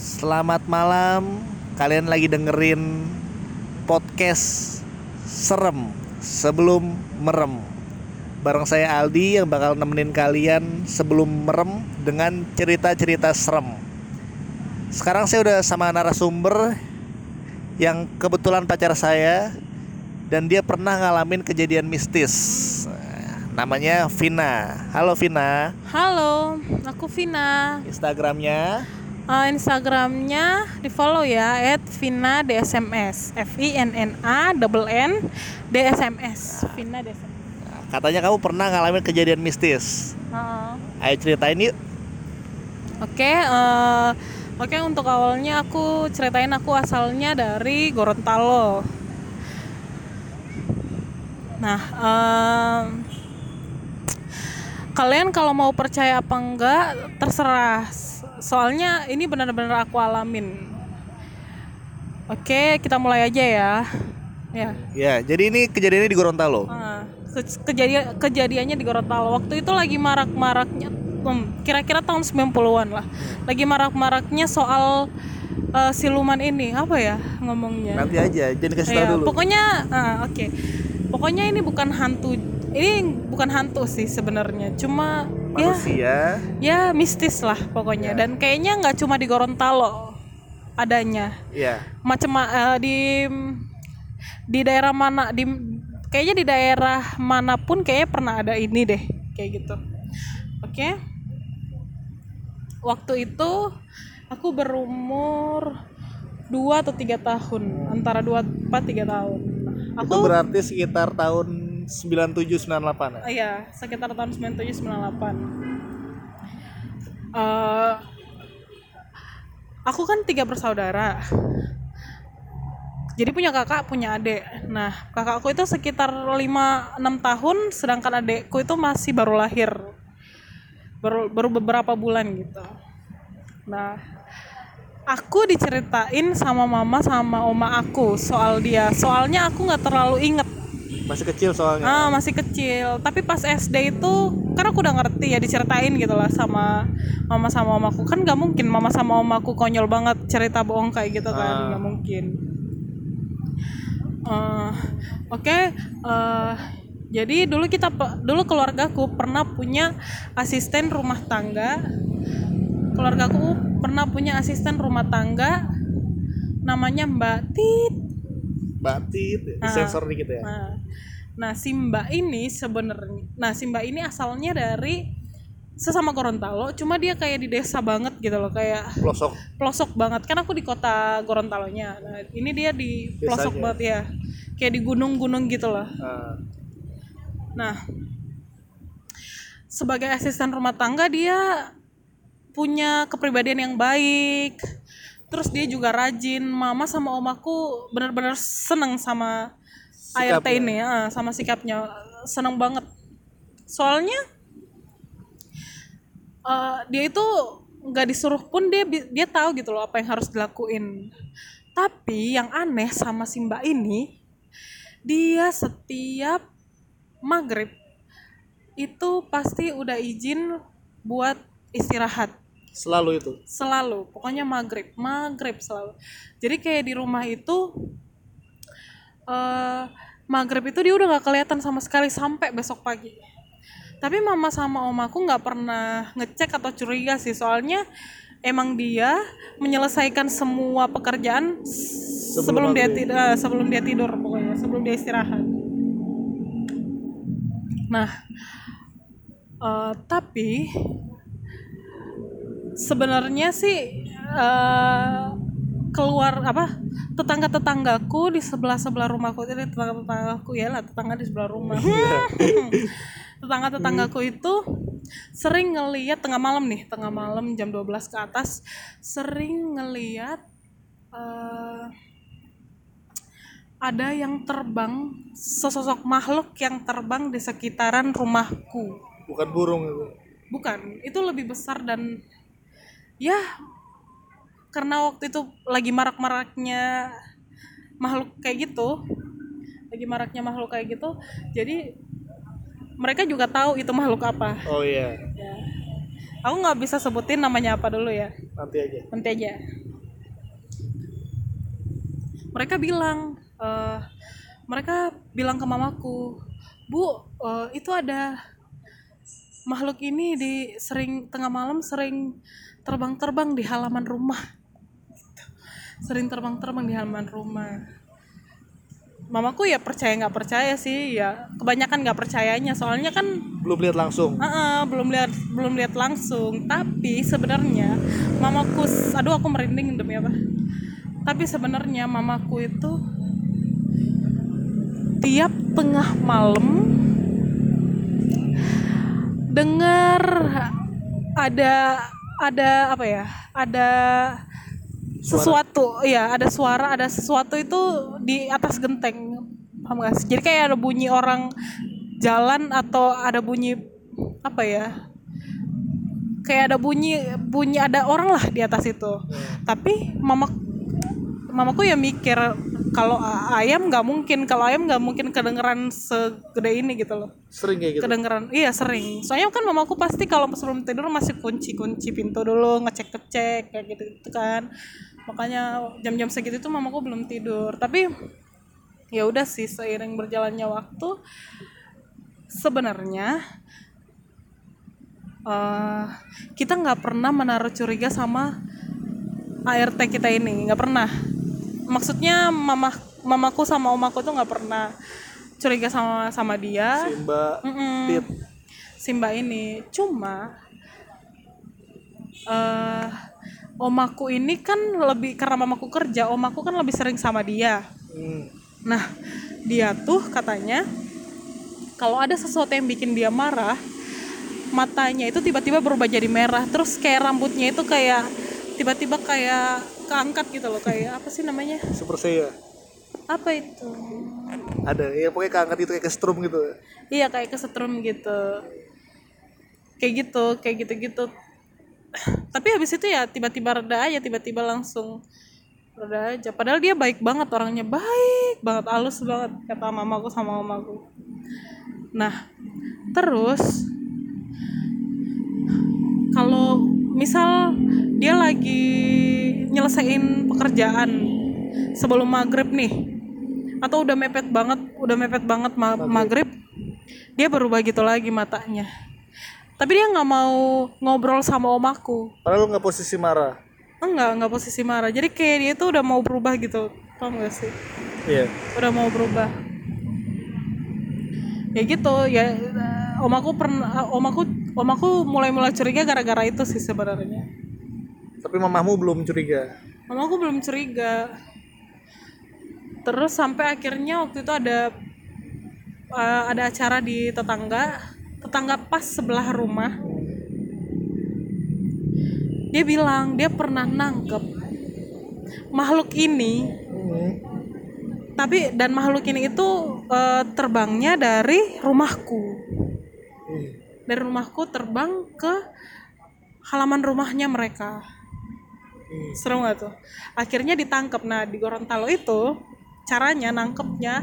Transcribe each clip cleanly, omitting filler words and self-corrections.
Selamat malam. Kalian lagi dengerin Podcast Serem Sebelum Merem. Bareng saya Aldi yang bakal nemenin kalian sebelum merem dengan cerita-cerita serem. Sekarang saya udah sama narasumber yang kebetulan pacar saya, dan dia pernah ngalamin kejadian mistis. Namanya Finna. Halo Finna. Halo, aku Finna. Instagramnya? Instagramnya di follow ya, @finna_dsms. FINNA_dsms. Finna dsms. Katanya kamu pernah ngalamin kejadian mistis. Ayo ceritain yuk. Oke, untuk awalnya aku ceritain, aku asalnya dari Gorontalo. Nah, kalian kalau mau percaya apa enggak terserah. Soalnya ini benar-benar aku alamin. Oke, kita mulai aja ya. Ya, jadi ini kejadiannya di Gorontalo. Kejadiannya di Gorontalo. Waktu itu lagi marak-maraknya, kira-kira tahun 90-an lah. Lagi marak-maraknya soal siluman ini. Apa ya ngomongnya? Nanti aja, jangan kasih tahu dulu. Pokoknya ini bukan hantu. Ini bukan hantu sih sebenarnya, cuma manusia. Ya mistis lah pokoknya. Dan kayaknya nggak cuma di Gorontalo adanya. Di daerah mana? Kayaknya di daerah manapun kayaknya pernah ada ini deh, kayak gitu. Oke. Waktu itu aku berumur 2 atau 3 tahun, antara 2-3 tahun. Itu berarti sekitar tahun 97-98 ya? Iya, sekitar tahun 97-98. Aku kan 3 bersaudara. Jadi punya kakak, punya adik. Nah, kakakku itu sekitar 5-6 tahun, sedangkan adikku itu masih baru lahir. Baru beberapa bulan gitu. Nah, aku diceritain sama mama sama oma aku soal dia. Soalnya aku gak terlalu inget. Masih kecil soalnya. Masih kecil. Tapi pas SD itu karena aku udah ngerti ya, diceritain gitu lah sama mama sama omaku. Kan gak mungkin mama sama omaku konyol banget cerita bohong kayak gitu kan. Gak mungkin. Jadi dulu keluargaku pernah punya asisten rumah tangga. Namanya Mbak Titi. Sensor dikit ya. Nah, si Mbak ini sebenarnya, asalnya dari sesama Gorontalo, cuma dia kayak di desa banget gitu loh, kayak pelosok banget. Kan aku di kota Gorontalonya. Nah, ini dia di pelosok banget ya. Kayak di gunung-gunung gitu loh. Nah, sebagai asisten rumah tangga dia punya kepribadian yang baik. Terus dia juga rajin. Mama sama omaku benar-benar seneng sama sikapnya. ART ini, sama sikapnya. Seneng banget. Soalnya dia itu nggak disuruh pun dia tahu gitu loh apa yang harus dilakuin. Tapi yang aneh sama si Mbak ini, dia setiap maghrib itu pasti udah izin buat istirahat. Selalu itu? Selalu, pokoknya maghrib selalu. Jadi kayak di rumah itu maghrib itu dia udah gak kelihatan sama sekali sampai besok pagi. Tapi mama sama omaku gak pernah ngecek atau curiga sih. Soalnya emang dia menyelesaikan semua pekerjaan sebelum dia tidur pokoknya, sebelum dia istirahat. Nah, tapi sebenarnya sih tetangga-tetanggaku di sebelah rumahku, jadi tetangga-tetanggaku tetangga di sebelah rumah. Tetangga-tetanggaku itu sering ngelihat tengah malam jam 12 ke atas sering ngelihat ada yang terbang, sesosok makhluk yang terbang di sekitaran rumahku. Bukan burung itu. Bukan, itu lebih besar dan ya, karena waktu itu lagi marak-maraknya makhluk kayak gitu, jadi mereka juga tahu itu makhluk apa. Oh iya. Aku nggak bisa sebutin namanya apa dulu ya. Nanti aja. mereka bilang ke mamaku, "Bu, itu ada makhluk ini sering terbang-terbang di halaman rumah." Gitu. Sering terbang-terbang di halaman rumah. Mamaku ya percaya nggak percaya sih, ya kebanyakan nggak percayanya, soalnya kan belum lihat langsung. Belum lihat langsung. Tapi sebenarnya mamaku, aduh aku merinding demi apa. Tapi sebenarnya mamaku itu tiap tengah malam dengar ada sesuatu itu di atas genteng, paham gak sih? Jadi kayak ada bunyi orang jalan atau ada bunyi apa ya, kayak ada bunyi ada orang lah di atas itu. Tapi mamaku ya mikir kalau ayam nggak mungkin, kedengeran segede ini gitu loh. Sering kayak gitu. Kedengeran, iya sering. Soalnya kan mamaku pasti kalau sebelum tidur masih kunci pintu dulu, ngecek kayak gitu kan. Makanya jam-jam segitu tuh mamaku belum tidur. Tapi ya udah sih, seiring berjalannya waktu sebenarnya kita nggak pernah menaruh curiga sama ART kita ini, nggak pernah. Maksudnya mamaku sama omaku tuh nggak pernah curiga sama dia. Simba ini cuma omaku ini kan lebih, karena mamaku kerja, omaku kan lebih sering sama dia. Nah dia tuh katanya kalau ada sesuatu yang bikin dia marah, matanya itu tiba-tiba berubah jadi merah, terus kayak rambutnya itu kayak tiba-tiba kayak keangkat gitu loh, kayak apa sih namanya? Super Saiyan. Apa itu? Ada, ya pokoknya keangkat itu kayak kesetrum gitu. Iya, kayak kesetrum gitu. Kayak gitu-gitu. Tapi habis itu ya tiba-tiba langsung reda aja. Padahal dia baik banget, orangnya baik banget, halus banget, kata mamaku sama omaku. Nah, terus kalau misal dia lagi nyelesain pekerjaan sebelum maghrib nih, atau udah mepet banget maghrib, dia berubah gitu lagi matanya. Tapi dia nggak mau ngobrol sama omaku. Padahal nggak posisi marah. Nggak posisi marah. Jadi kayak dia tuh udah mau berubah gitu, paham nggak sih? Iya. Yeah. Udah mau berubah. Ya gitu ya. Omaku mulai curiga gara-gara itu sih sebenarnya. Tapi mamamu belum curiga. Mamaku belum curiga. Terus sampai akhirnya waktu itu ada acara di tetangga pas sebelah rumah. Dia bilang dia pernah nangkep makhluk ini. Tapi dan makhluk ini itu terbangnya dari rumahku. Dari rumahku terbang ke halaman rumahnya mereka. Seru gak tuh? Akhirnya ditangkap. Nah, di Gorontalo itu caranya nangkepnya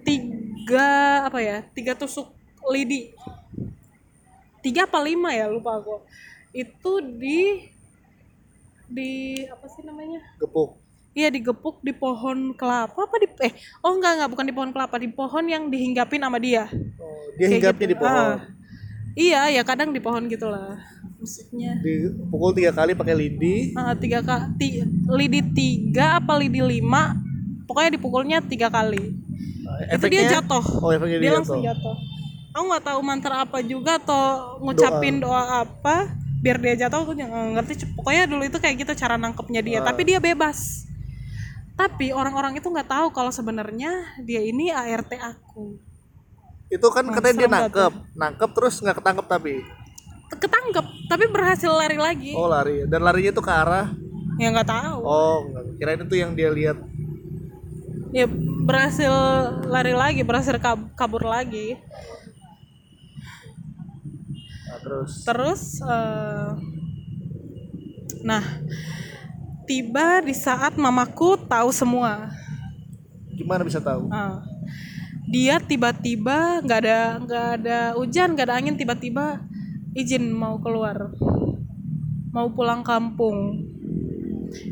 3 tusuk lidi. 3 apa 5 ya, lupa aku. Itu di apa sih namanya? Gepuk. Iya, digepuk di pohon kelapa bukan di pohon kelapa, di pohon yang dihinggapin sama dia. Oh, dia hinggapnya gitu. Di pohon. Iya, ya kadang di pohon gitulah. Maksudnya dipukul 3 kali pakai lidi. Lidi 3 apa lidi 5, pokoknya dipukulnya 3 kali. Efeknya, itu dia jatuh. Oh, efeknya dia langsung jatuh. Aku nggak tahu mantra apa juga atau ngucapin doa apa biar dia jatuh, aku ngerti. Pokoknya dulu itu kayak gitu cara nangkepnya dia. Tapi dia bebas. Tapi orang-orang itu nggak tahu kalau sebenarnya dia ini ART aku. Itu kan katanya dia nangkep terus nggak ketangkep tapi. Ketangkep, tapi berhasil lari lagi. Oh lari, dan larinya itu ke arah? Ya nggak tahu. Oh, kirain itu yang dia lihat. Ya berhasil lari lagi, berhasil kabur lagi. Nah, terus. Nah. Tiba di saat mamaku tahu semua. Gimana bisa tahu? Dia tiba-tiba nggak ada hujan, nggak ada angin, tiba-tiba izin mau keluar, mau pulang kampung.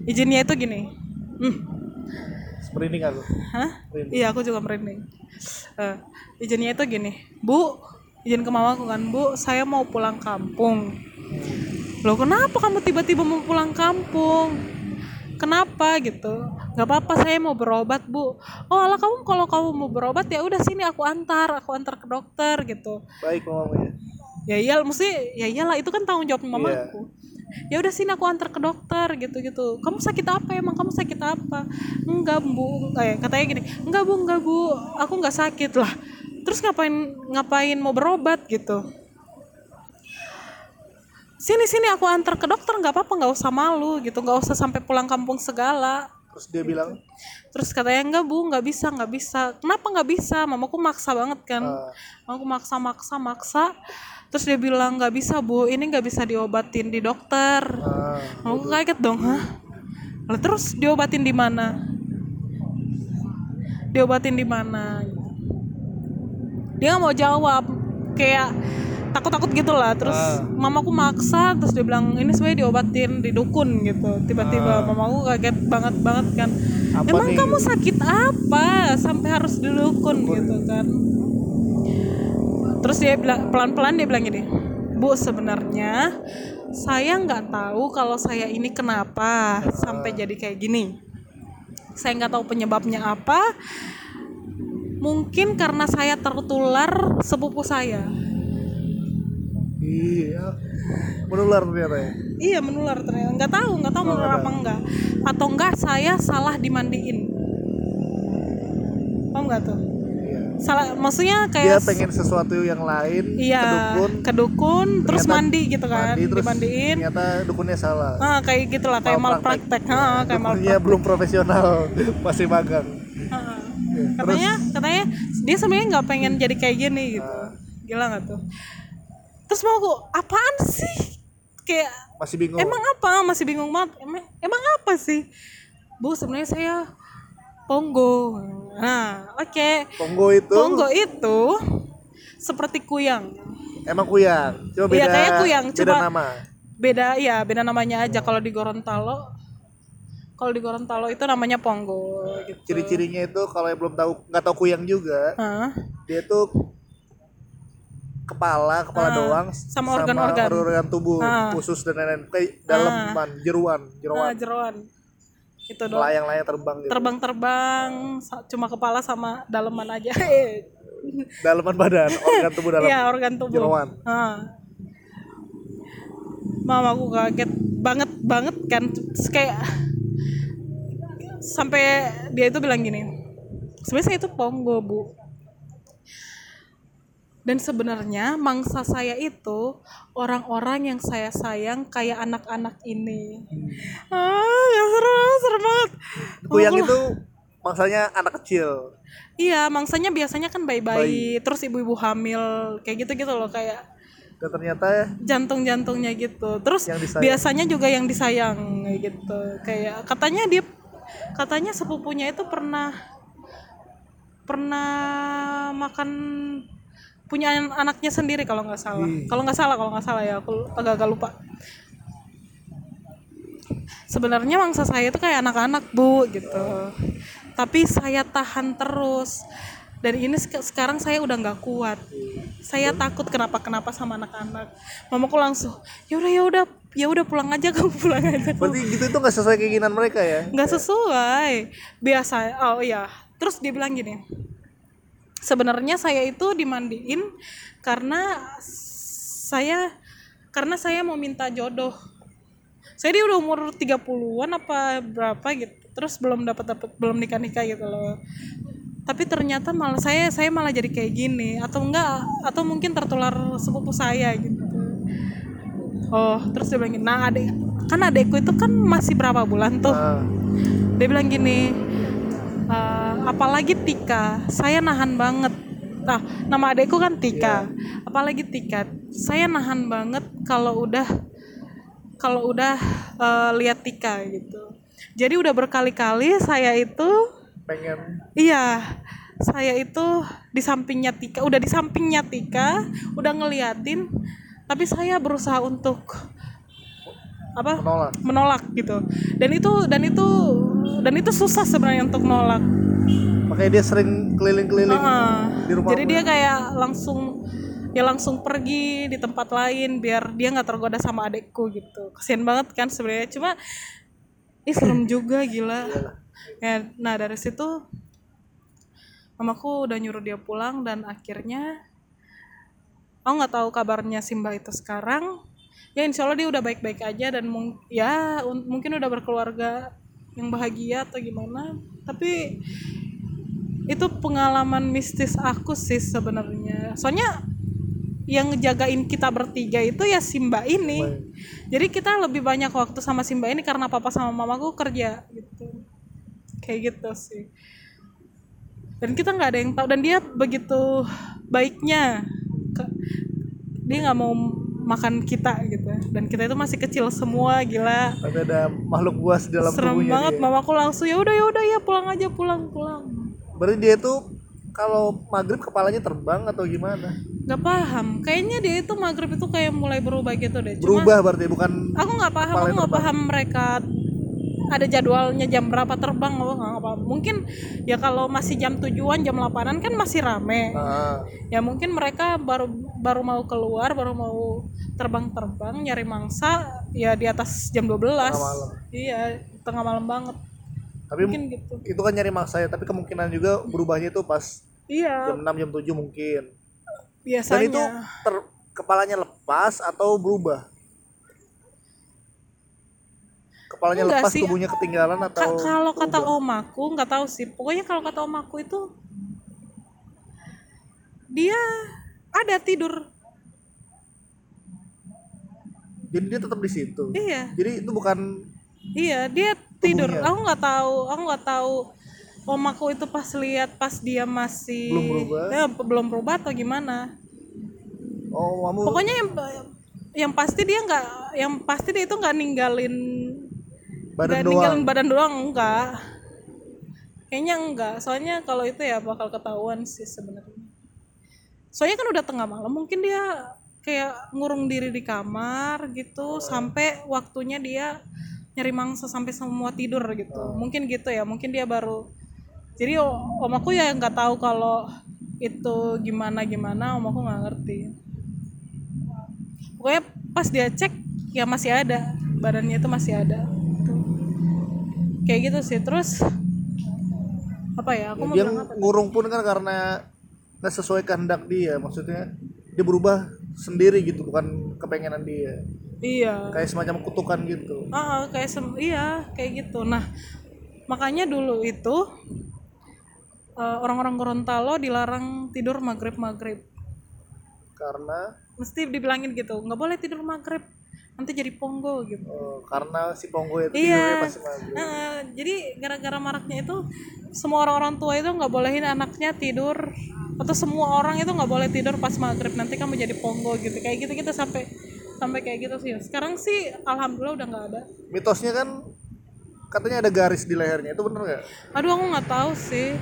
Izinnya itu gini, merinding aku. Hah? Merinding. Iya, aku juga merinding. Izinnya itu gini, Bu, izin ke mama aku kan, Bu, saya mau pulang kampung. Loh, kenapa kamu tiba-tiba mau pulang kampung? Kenapa gitu? Gak apa-apa, saya mau berobat, Bu. Oh alah, kamu kalau kamu mau berobat ya udah sini aku antar ke dokter gitu. Baik mamanya. Ya iya, mesti ya iyalah, itu kan tanggung jawab mamaku. Yeah. Ya udah sini aku antar ke dokter gitu. Kamu sakit apa emang? Kamu sakit apa? Enggak, Bu. Katanya gini, enggak bu, aku nggak sakit lah. Terus ngapain mau berobat gitu? Sini aku antar ke dokter, nggak apa-apa, nggak usah malu gitu, nggak usah sampai pulang kampung segala. Terus dia gitu bilang, terus katanya enggak, Bu, nggak bisa. Kenapa nggak bisa? Mamaku maksa banget kan, mamaku maksa. Terus dia bilang nggak bisa, Bu, ini nggak bisa diobatin di dokter. Mamaku kaget dong, hah? Lalu terus diobatin di mana? Dia nggak mau jawab, kayak takut-takut gitulah. Terus mamaku maksa, terus dia bilang ini sebenarnya diobatin di dukun gitu. Tiba-tiba mamaku kaget banget kan. Apa emang nih? Kamu sakit apa sampai harus di dukun gitu kan? Terus dia bilang pelan-pelan, dia bilang gini, Bu, sebenarnya saya nggak tahu kalau saya ini kenapa sampai jadi kayak gini. Saya nggak tahu penyebabnya apa. Mungkin karena saya tertular sepupu saya. Iya, menular ternyata. Nggak tahu menular apa enggak. Atau enggak saya salah dimandiin. Paham nggak tuh? Iya. Salah, maksudnya kayak dia pengen sesuatu yang lain. Iya. Kedukun, terus mandi gitu kan? Mandi, terus dimandiin. Ternyata dukunnya salah. Ah, kayak gitulah, kayak malpraktek. Kayak malpraktek. Belum profesional, masih magang. Katanya dia sebenarnya nggak pengen jadi kayak gini gitu. Gila nggak tuh? Terus mau aku, apaan sih? Kayak masih bingung. Emang apa? Masih bingung banget. Emang apa sih? Bu, sebenarnya saya Pongo. Nah, oke. Pongo itu seperti kuyang. Emang kuyang. Coba beda. Iya, kayak kuyang, beda nama. Beda namanya aja. Kalau di Gorontalo itu namanya Pongo gitu. Ciri-cirinya itu kalau yang belum tahu, enggak tahu kuyang juga. Dia tuh kepala doang sama organ tubuh, khusus dan lain-lain, kayak daleman, jeroan itu doang, layang-layang terbang cuma kepala sama daleman aja. Daleman badan, organ tubuh dalam. Iya, organ tubuh jeroan. Mama aku kaget banget kan, kayak sampai dia itu bilang gini, sebenarnya saya itu Pongo, Bu. Dan sebenarnya mangsa saya itu orang-orang yang saya sayang kayak anak-anak ini. Seru banget. Kuyang itu mangsanya anak kecil. Iya, mangsanya biasanya kan bayi-bayi, terus ibu-ibu hamil, kayak gitu-gitu loh, kayak. Dan ternyata jantung-jantungnya gitu. Terus biasanya juga yang disayang gitu. Kayak katanya sepupunya itu pernah makan punya anaknya sendiri kalau nggak salah ya, aku agak lupa. Sebenarnya mangsa saya itu kayak anak-anak, Bu, gitu, tapi saya tahan terus, dan ini sekarang saya udah nggak kuat, saya takut kenapa sama anak-anak. Mamaku langsung ya udah pulang aja. Berarti gitu itu nggak sesuai keinginan mereka ya? Nggak sesuai biasa. Oh iya, terus dia bilang gini, sebenarnya saya itu dimandiin karena saya mau minta jodoh. Saya dia udah umur 30-an apa berapa gitu. Terus belum nikah gitu loh. Tapi ternyata malah saya malah jadi kayak gini, atau enggak, atau mungkin tertular sepupu saya gitu. Oh, terus dia bilang gini, nah adekku itu kan masih berapa bulan tuh. Dia bilang gini, apalagi Tika, saya nahan banget. Nah, nama adekku kan Tika. Yeah. Apalagi Tika, saya nahan banget kalau udah lihat Tika gitu. Jadi udah berkali-kali saya itu pengen. Iya, saya itu di sampingnya Tika, udah ngeliatin, tapi saya berusaha untuk apa menolak gitu. Dan itu susah sebenarnya untuk nolak. Makanya dia sering keliling-keliling di rumah. Jadi dia kayak langsung pergi di tempat lain biar dia nggak tergoda sama adekku gitu. Kasian banget kan sebenarnya. Cuma serem juga gila. Ya, nah dari situ mamaku udah nyuruh dia pulang dan akhirnya aku nggak tahu kabarnya Simba itu sekarang. Ya insya Allah dia udah baik-baik aja dan mungkin udah berkeluarga yang bahagia atau gimana. Tapi itu pengalaman mistis aku sih sebenarnya. Soalnya yang ngejagain kita bertiga itu ya Simba ini. Jadi kita lebih banyak waktu sama Simba ini karena papa sama mamaku kerja gitu. Kayak gitu sih. Dan kita nggak ada yang tahu. Dan dia begitu baiknya. Dia nggak mau makan kita gitu, dan kita itu masih kecil semua, gila. Tapi ada makhluk buas di dalam serem tubuhnya. Serem banget, mamaku langsung ya udah pulang aja, pulang. Berarti dia itu kalau maghrib kepalanya terbang atau gimana? Gak paham, kayaknya dia itu maghrib itu kayak mulai berubah gitu deh. Cuma, berubah berarti bukan? Aku nggak paham mereka ada jadwalnya jam berapa terbang, apa mungkin ya kalau masih jam 7-an jam 8-an kan masih rame. Ya mungkin mereka baru mau keluar, baru mau terbang nyari mangsa ya di atas jam 12 malam. Iya tengah malam banget tapi mungkin gitu. Itu kan nyari mangsa ya, tapi kemungkinan juga berubahnya itu pas jam 6 jam 7 mungkin biasanya. Dan itu kepalanya lepas atau berubah? Kepalanya enggak lepas sih, tubuhnya ketinggalan atau kalau kata omaku nggak tahu sih, pokoknya kalau kata omaku itu dia ada tidur, jadi dia tetap di situ. Iya, jadi itu bukan dia tidur tubuhnya. Aku nggak tahu omaku itu pas lihat pas dia masih belum berubah atau gimana. Pokoknya yang pasti dia itu nggak ninggalin badan doang enggak. Kayaknya enggak. Soalnya kalau itu ya bakal ketahuan sih sebenarnya. Soalnya kan udah tengah malam, mungkin dia kayak ngurung diri di kamar gitu sampai waktunya dia nyari mangsa sampai semua tidur gitu. Mungkin gitu ya, mungkin dia baru. Jadi omaku ya enggak tahu kalau itu gimana, omaku enggak ngerti. Pokoknya pas dia cek ya masih ada, badannya itu masih ada. Kayak gitu sih. Terus apa ya, aku mau dia bilang apa? Ngurung pun kan karena nggak sesuai kehendak dia, maksudnya dia berubah sendiri gitu, bukan kepengenan dia. Iya, kayak semacam kutukan gitu. Kayak gitu. Nah makanya dulu itu orang-orang Gorontalo dilarang tidur maghrib karena mesti dibilangin gitu, nggak boleh tidur maghrib nanti jadi Pongo gitu. Karena si Pongo itu tidurnya pasti maghrib. Jadi gara-gara maraknya itu semua orang tua itu nggak bolehin anaknya tidur, atau semua orang itu nggak boleh tidur pas maghrib, nanti kamu jadi Pongo gitu. Kayak gitu kita sampai kayak gitu sih. Sekarang sih alhamdulillah udah nggak ada. Mitosnya kan katanya ada garis di lehernya, itu bener nggak? Aduh aku nggak tahu sih.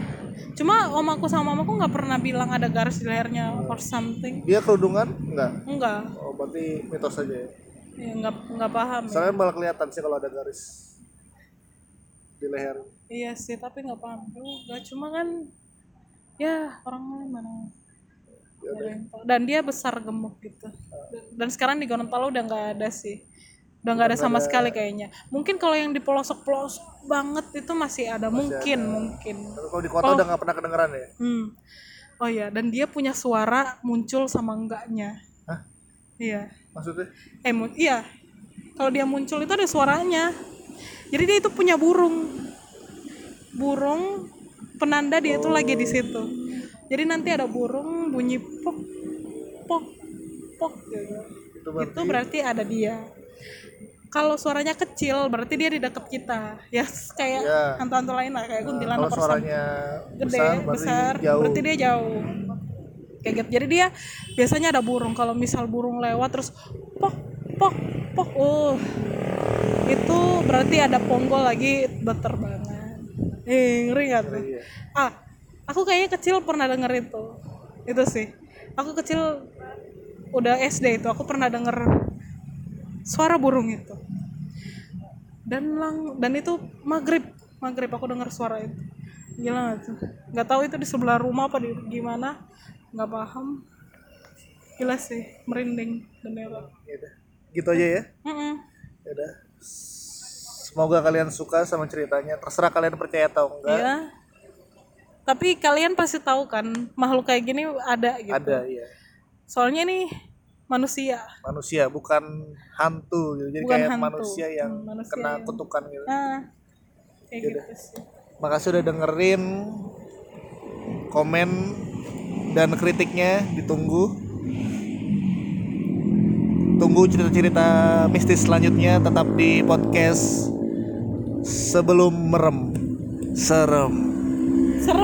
Cuma omaku sama mamaku nggak pernah bilang ada garis di lehernya or something. Dia kerudungan nggak? Enggak. Oh berarti mitos aja ya? Ya, nggak paham. Soalnya ya. Malah kelihatan sih kalau ada garis di leher. Iya sih, tapi nggak paham juga. Cuma kan, ya orangnya mana. Ya, dan dia besar gemuk gitu. Dan sekarang di Gorontalo udah nggak ada sih. Udah nggak ada sama sekali kayaknya. Mungkin kalau yang di pelosok-pelosok banget itu masih ada, mungkin. Kalau di kota udah nggak pernah kedengeran ya. Oh iya, dan dia punya suara muncul sama enggaknya. Hah? Iya. Maksudnya? Iya. Kalau dia muncul itu ada suaranya. Jadi dia itu punya burung penanda dia itu lagi di situ. Jadi nanti ada burung bunyi pok pok pok gitu. Itu berarti ada dia. Kalau suaranya kecil berarti dia di dekat kita. Ya kayak hantu-hantu lain lah, kayak kuntilanak. Kalau suaranya besar berarti dia jauh. Kaget. Jadi dia biasanya ada burung, kalau misal burung lewat terus pok pok pok itu berarti ada Pongo lagi berterbangan. Ngeri nggak tuh? Aku kayaknya kecil pernah denger itu sih. Aku kecil udah SD itu aku pernah denger suara burung itu. dan itu maghrib aku dengar suara itu. Gila gak tuh? Gak tahu itu di sebelah rumah apa di gimana, nggak paham. Gila sih, merinding beneran. Gitu aja ya. Yaudah. Semoga kalian suka sama ceritanya. Terserah kalian percaya atau enggak. Iya. Tapi kalian pasti tahu kan makhluk kayak gini ada gitu. Ada, iya. Soalnya nih manusia bukan hantu gitu. Jadi bukan kayak hantu. Manusia yang kena yang kutukan gitu. Kayak gitu sih. Makasih udah dengerin. Komen dan kritiknya ditunggu. Tunggu cerita-cerita mistis selanjutnya tetap di podcast Sebelum Merem. Serem.